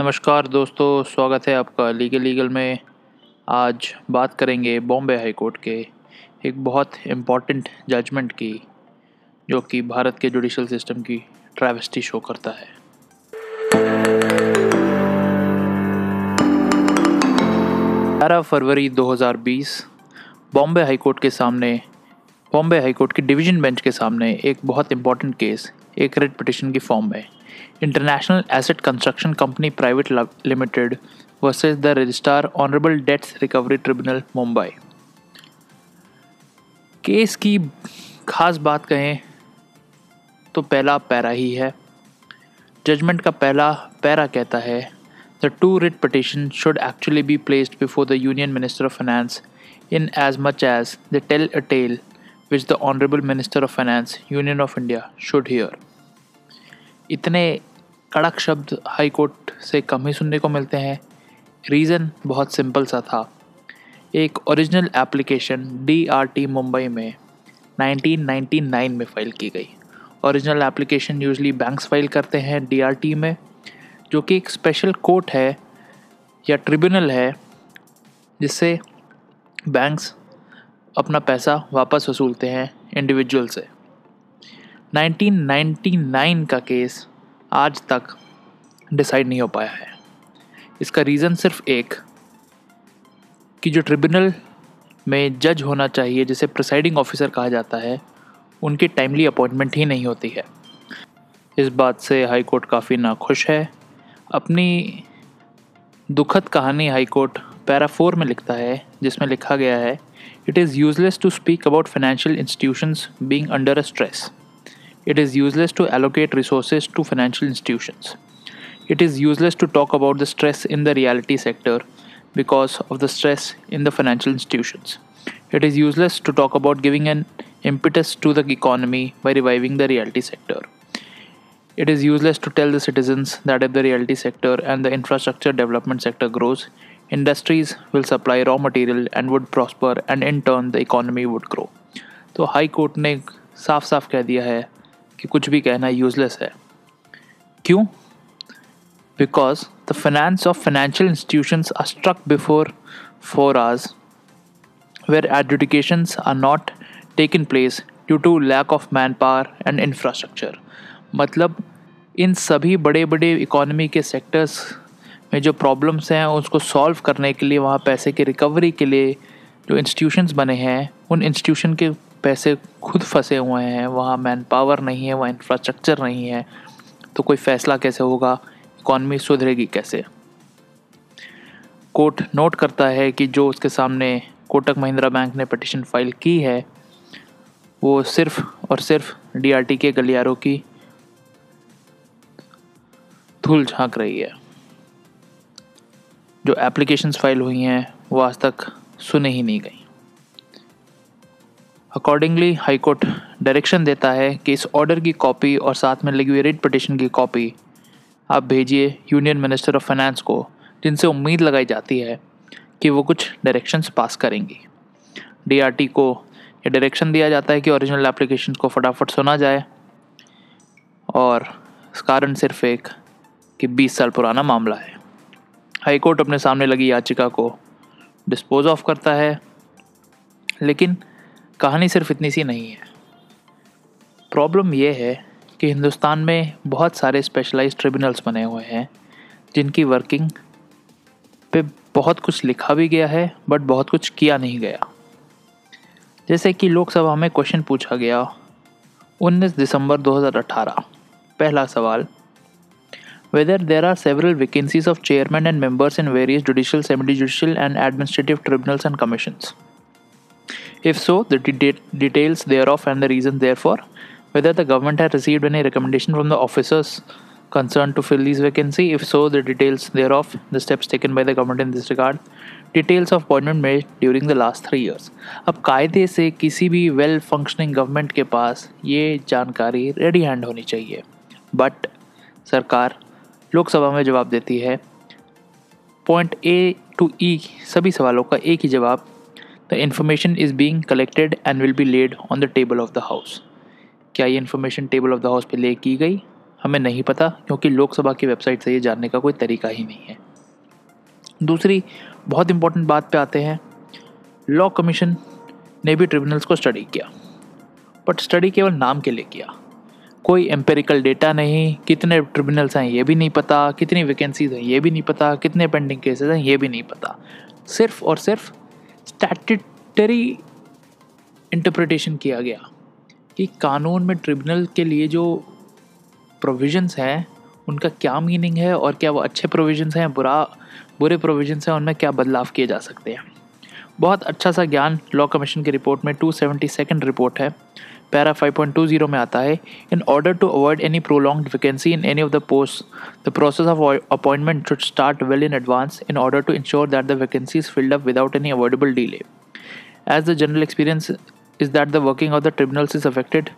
नमस्कार दोस्तों, स्वागत है आपका लीगल में। आज बात करेंगे बॉम्बे हाई कोर्ट के एक बहुत इम्पॉर्टेंट जजमेंट की, जो कि भारत के जुडिशल सिस्टम की ट्रैवेस्टी शो करता है। फरवरी 2020 बॉम्बे हाई कोर्ट के सामने, बॉम्बे हाई कोर्ट की डिवीजन बेंच के सामने एक बहुत इंपॉर्टेंट केस एक रिट पिटिशन की फॉर्म में international asset construction company private limited versus the registrar honourable debts recovery tribunal Mumbai. Case की खास बात कहें तो पहला पैरा ही है। जजमेंट का पहला पैरा कहता है The two writ petitions should actually be placed before the Union Minister of Finance in as much as they tell a tale which the Honorable Minister of Finance, Union of India should hear. इतने कड़क शब्द high court से कम ही सुनने को मिलते हैं। Reason बहुत simple सा था। एक ओरिजिनल एप्लीकेशन DRT मुंबई में 1999 में फ़ाइल की गई। Original application usually banks file करते हैं DRT में, जो कि एक स्पेशल कोर्ट है या ट्रिब्यूनल है जिससे बैंक्स अपना पैसा वापस वसूलते हैं इंडिविजुअल से। 1999 का केस आज तक डिसाइड नहीं हो पाया है। इसका रीज़न सिर्फ एक कि जो ट्रिब्यूनल में जज होना चाहिए, जिसे प्रिसाइडिंग ऑफिसर कहा जाता है, उनकी टाइमली अपॉइंटमेंट ही नहीं होती है। इस बात से हाई कोर्ट काफ़ी नाखुश है। अपनी दुखद कहानी हाई कोर्ट पैरा 4 में लिखता है, जिसमें लिखा गया है it is useless to speak about financial institutions being under a stress. It is useless to allocate resources to financial institutions. It is useless to talk about the stress in the reality sector because of the stress in the financial institutions. It is useless to talk about giving an impetus to the economy by reviving the reality sector. It is useless to tell the citizens that if the realty sector and the infrastructure development sector grows, industries will supply raw material and would prosper and in turn the economy would grow. तो high court ने साफ साफ कह दिया है कि कुछ भी कहना यूजलेस है। क्यों? Because the finance of financial institutions are struck before 4 hours where adjudications are not taken place due to lack of manpower and infrastructure. मतलब इन सभी बड़े बड़े इकोनॉमी के सेक्टर्स में जो प्रॉब्लम्स हैं उसको सॉल्व करने के लिए, वहाँ पैसे की रिकवरी के लिए जो इंस्टीट्यूशंस बने हैं, उन इंस्टीट्यूशन के पैसे खुद फंसे हुए हैं। वहाँ मैन पावर नहीं है, वहाँ इंफ्रास्ट्रक्चर नहीं है, तो कोई फैसला कैसे होगा, इकॉनमी सुधरेगी कैसे। कोर्ट नोट करता है कि जो उसके सामने कोटक महिंद्रा बैंक ने पिटिशन फाइल की है, वो सिर्फ और सिर्फ DRT के गलियारों की धूल झांक रही है। जो एप्लीकेशंस फाइल हुई हैं वो आज तक सुने ही नहीं गई। अकॉर्डिंगली हाई कोर्ट डायरेक्शन देता है कि इस ऑर्डर की कॉपी और साथ में लगी हुई रिट पिटिशन की कॉपी आप भेजिए यूनियन मिनिस्टर ऑफ फाइनेंस को, जिनसे उम्मीद लगाई जाती है कि वो कुछ डायरेक्शंस पास करेंगी। DRT को ये डायरेक्शन दिया जाता है कि ओरिजिनल एप्लीकेशन को फटाफट सुना जाए, और कारण सिर्फ एक कि 20 साल पुराना मामला है। हाई कोर्ट अपने सामने लगी याचिका को डिस्पोज ऑफ करता है, लेकिन कहानी सिर्फ इतनी सी नहीं है। प्रॉब्लम यह है कि हिंदुस्तान में बहुत सारे स्पेशलाइज्ड ट्रिब्यूनल्स बने हुए हैं, जिनकी वर्किंग पे बहुत कुछ लिखा भी गया है बट बहुत कुछ किया नहीं गया। जैसे कि लोकसभा में क्वेश्चन पूछा गया 19 दिसंबर 2018, पहला सवाल, whether there are several vacancies of chairmen and members in various judicial, semi-judicial and administrative tribunals and commissions. If so, the details thereof and the reasons therefor, whether the government has received any recommendation from the officers concerned to fill these vacancy, if so, the details thereof, the steps taken by the government in this regard, details of appointment made during the last 3 years. अब कायदे से किसी भी well functioning government के पास ये जानकारी ready hand होनी चाहिए, but सरकार लोकसभा में जवाब देती है पॉइंट A to E सभी सवालों का एक ही जवाब, the information is being collected and will be laid on the table of the house. क्या ये information table of the house पे ले की गई? हमें नहीं पता, क्योंकि लोकसभा की वेबसाइट से ये जानने का कोई तरीका ही नहीं है। दूसरी बहुत इंपॉर्टेंट बात पे आते हैं, लॉ कमीशन ने भी ट्रिब्यूनल्स को स्टडी किया, बट स्टडी केवल नाम के लिए किया। कोई एम्पेरिकल डेटा नहीं, कितने ट्रिब्यूनल्स हैं ये भी नहीं पता, कितनी वैकेंसीज हैं ये भी नहीं पता, कितने पेंडिंग केसेस हैं ये भी नहीं पता। सिर्फ और सिर्फ स्टैट्यूटरी इंटरप्रिटेशन किया गया कि कानून में ट्रिब्यूनल के लिए जो प्रोविजंस हैं उनका क्या मीनिंग है और क्या वो अच्छे प्रोविजंस हैं, बुरे प्रोविजंस हैं, उनमें क्या बदलाव किए जा सकते हैं। बहुत अच्छा सा ज्ञान लॉ कमीशन की रिपोर्ट में 272nd रिपोर्ट है, पैरा 5.20 में आता है। In order to avoid any prolonged vacancy in any of the post the process of appointment should start well in advance in order to ensure that the vacancy is filled up without any avoidable delay. As the general experience is that the working of the tribunals is affected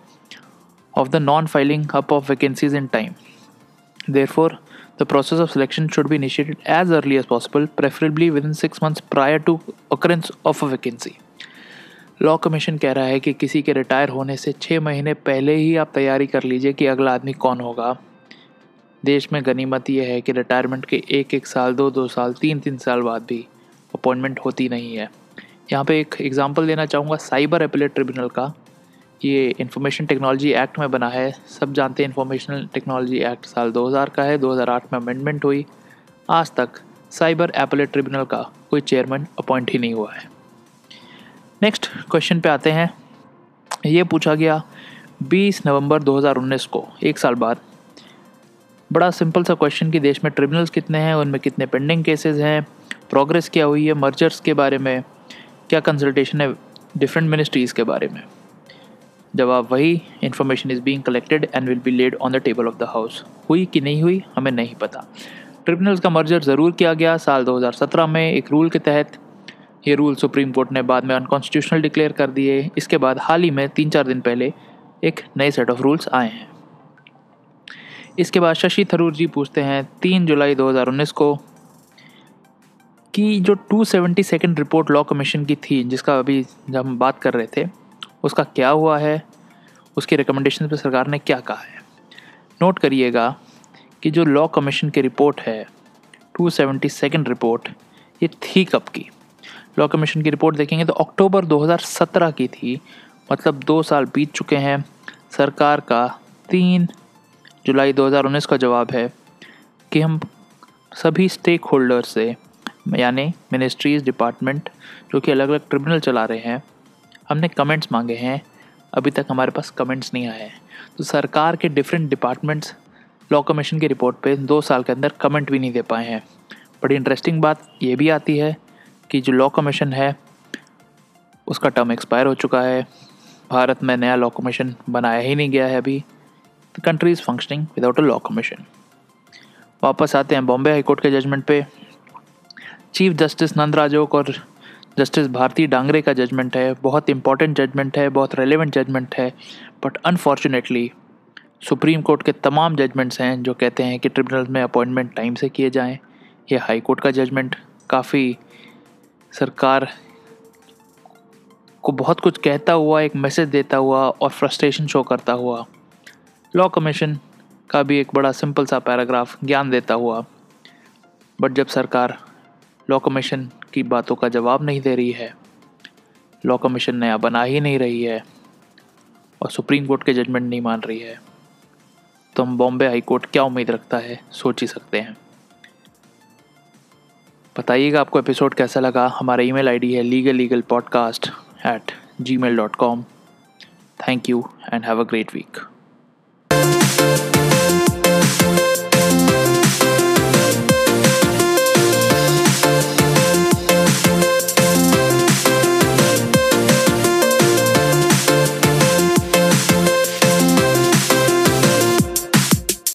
of the non-filing up of vacancies in time. Therefore, the process of selection should be initiated as early as possible, preferably within 6 months prior to occurrence of a vacancy. Law Commission कह रहा है कि किसी के retire होने से 6 महीने पहले ही आप तैयारी कर लीजिए कि अगला आदमी कौन होगा। देश में गनीमत यह है कि रिटायरमेंट के 1-1 साल, 2-2 साल, 3-3 साल बाद भी अपॉइंटमेंट होती नहीं है। यहाँ पे एक एग्जाम्पल देना चाहूँगा साइबर एपिलेट ट्रिब्यूनल का। ये इंफॉर्मेशन टेक्नोलॉजी एक्ट में बना है, सब जानते हैं इंफॉर्मेशन टेक्नोलॉजी एक्ट साल 2000 का है, 2008 में अमेंडमेंट हुई। आज तक साइबर एपेलेट ट्रिब्यूनल का कोई चेयरमैन अपॉइंट ही नहीं हुआ है। नेक्स्ट क्वेश्चन पे आते हैं, ये पूछा गया 20 नवंबर 2019 को, 1 साल बाद। बड़ा सिंपल सा क्वेश्चन कि देश में ट्रिब्यूनल्स कितने हैं, उनमें कितने पेंडिंग केसेज हैं, प्रोग्रेस क्या हुई है, मर्जर्स के बारे में क्या कंसल्टेशन है डिफरेंट मिनिस्ट्रीज़ के बारे में। जवाब वही, information is being collected and will be laid on the table of the house. हुई कि नहीं हुई हमें नहीं पता। ट्रिब्यूनल्स का मर्जर ज़रूर किया गया साल 2017 में एक रूल के तहत। ये रूल सुप्रीम कोर्ट ने बाद में अनकॉन्स्टिट्यूशनल डिक्लेयर कर दिए। इसके बाद हाल ही में 3-4 दिन पहले एक नए सेट ऑफ रूल्स आए हैं। इसके बाद शशि थरूर जी पूछते हैं 3 जुलाई 2019 को कि जो 272nd रिपोर्ट लॉ कमीशन की थी, जिसका अभी जब हम बात कर रहे थे, उसका क्या हुआ है, उसके रिकमेंडेशन पर सरकार ने क्या कहा है। नोट करिएगा कि जो लॉ कमीशन की रिपोर्ट है 272nd रिपोर्ट, ये थी कब की? लॉ कमीशन की रिपोर्ट देखेंगे तो अक्टूबर 2017 की थी, मतलब 2 साल बीत चुके हैं। सरकार का 3 जुलाई 2019 का जवाब है कि हम सभी स्टेक होल्डर्स से, यानी मिनिस्ट्रीज, डिपार्टमेंट जो कि अलग अलग ट्रिब्यूनल चला रहे हैं, हमने कमेंट्स मांगे हैं। अभी तक हमारे पास कमेंट्स नहीं आए हैं। तो सरकार के डिफरेंट डिपार्टमेंट्स लॉ कमीशन की रिपोर्ट पे 2 साल के अंदर कमेंट भी नहीं दे पाए हैं। बड़ी इंटरेस्टिंग बात ये भी आती है कि जो लॉ कमीशन है उसका टर्म एक्सपायर हो चुका है। भारत में नया लॉ कमीशन बनाया ही नहीं गया है अभी। The country is functioning without a law commission. वापस आते हैं बॉम्बे हाईकोर्ट के जजमेंट पे। चीफ जस्टिस नंद राजो और जस्टिस भारती डांगरे का जजमेंट है। बहुत इंपॉर्टेंट जजमेंट है, बहुत रेलेवेंट जजमेंट है, बट अनफॉर्चुनेटली सुप्रीम कोर्ट के तमाम जजमेंट्स हैं जो कहते हैं कि ट्रिब्यूनल में अपॉइंटमेंट टाइम से किए जाएं। यह हाई कोर्ट का जजमेंट काफ़ी सरकार को बहुत कुछ कहता हुआ, एक मैसेज देता हुआ और फ्रस्ट्रेशन शो करता हुआ। लॉ कमीशन का भी एक बड़ा सिंपल सा पैराग्राफ ज्ञान देता हुआ, बट जब सरकार लॉ कमीशन की बातों का जवाब नहीं दे रही है, लॉ कमीशन नया बना ही नहीं रही है और सुप्रीम कोर्ट के जजमेंट नहीं मान रही है, तो हम बॉम्बे हाई कोर्ट क्या उम्मीद रखता है सोच ही सकते हैं। बताइएगा आपको एपिसोड कैसा लगा। हमारा ईमेल आईडी है legal podcast@gmail.com। Thank you and have a great week.